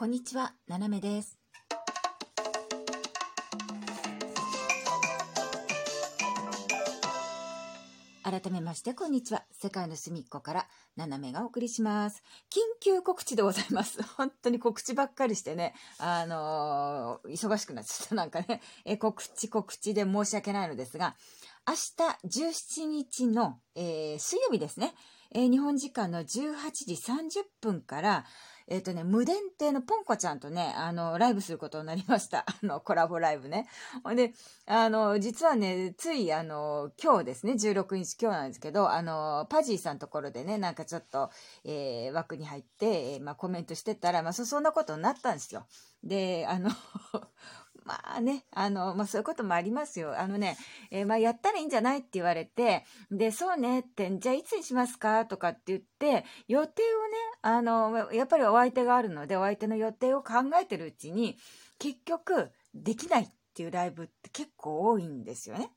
こんにちは、ななめです。改めましてこんにちは。世界の隅っこからななめがお送りします。緊急告知でございます。本当に告知ばっかりしてね、忙しくなっちゃった。なんかね、告知で申し訳ないのですが、明日17日の、水曜日ですね、日本時間の18時30分から無伝亭のポンコちゃんとね、ライブすることになりました。コラボライブね。で、実はね、つい、今日ですね、16日今日なんですけど、パジーさんのところでね、なんかちょっと、枠に入って、コメントしてたら、そんなことになったんですよ。で、そういうこともありますよ。やったらいいんじゃないって言われて、で、そうねって、じゃあいつにしますかとかって言って、予定をね、やっぱりお相手があるので、お相手の予定を考えてるうちに、結局、できないっていうライブって結構多いんですよね。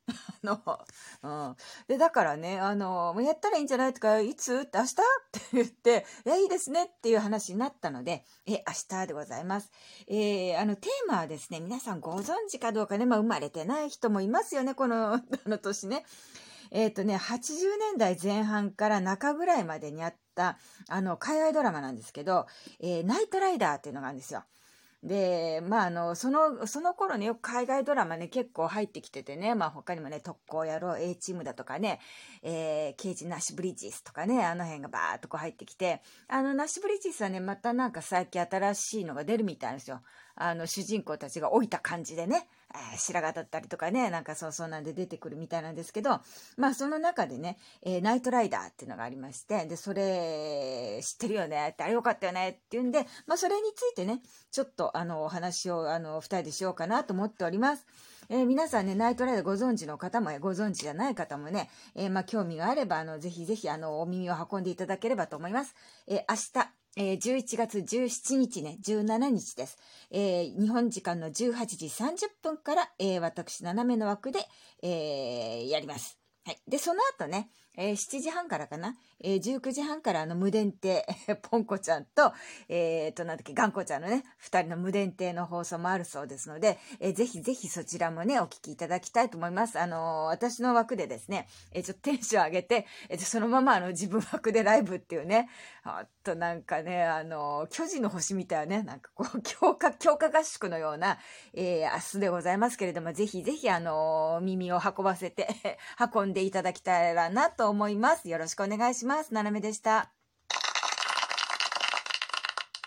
で、だからね、やったらいいんじゃないとか、いつって明日って言って、いや、いいですねっていう話になったので、明日でございます。テーマはですね、皆さんご存知かどうかね、生まれてない人もいますよね、この、年ね。80年代前半から中ぐらいまでにあった、海外ドラマなんですけど、ナイトライダーっていうのがあるんですよ。で、その頃ね、よく海外ドラマね、結構入ってきててね、他にもね、特攻野郎 A チームだとかね、刑事ナッシュブリッジスとかね、あの辺がバーっとこう入ってきて、ナッシュブリッジスはね、またなんか最近新しいのが出るみたいなんですよ。主人公たちが老いた感じでね、白髪だったりとかね、なんかそうなんで出てくるみたいなんですけど、その中でね、ナイトライダーっていうのがありまして、で、それ知ってるよねって、あれよかったよねっていうんで、それについてね、ちょっとお話を二人でしようかなと思っております。皆さんね、ナイトライダーご存知の方もご存知じゃない方もね、興味があればぜひぜひお耳を運んでいただければと思います。明日。11月17日ね、17日です。日本時間の18時30分から、私、ななめの枠で、やります。はい。で、その後ね、7時半からかな、19時半から無伝亭、ポンコちゃんと、ガンコちゃんのね、2人の無伝亭の放送もあるそうですので、ぜひぜひそちらもね、お聞きいただきたいと思います。私の枠でですね、ちょっとテンション上げて、そのまま自分枠でライブっていうね、なんかね、巨人の星みたいなね、なんかこう、強化合宿のような、明日でございますけれども、ぜひぜひ耳を運ばせて、運んでいただきたいなと思います。よろしくお願いします。ななめでした。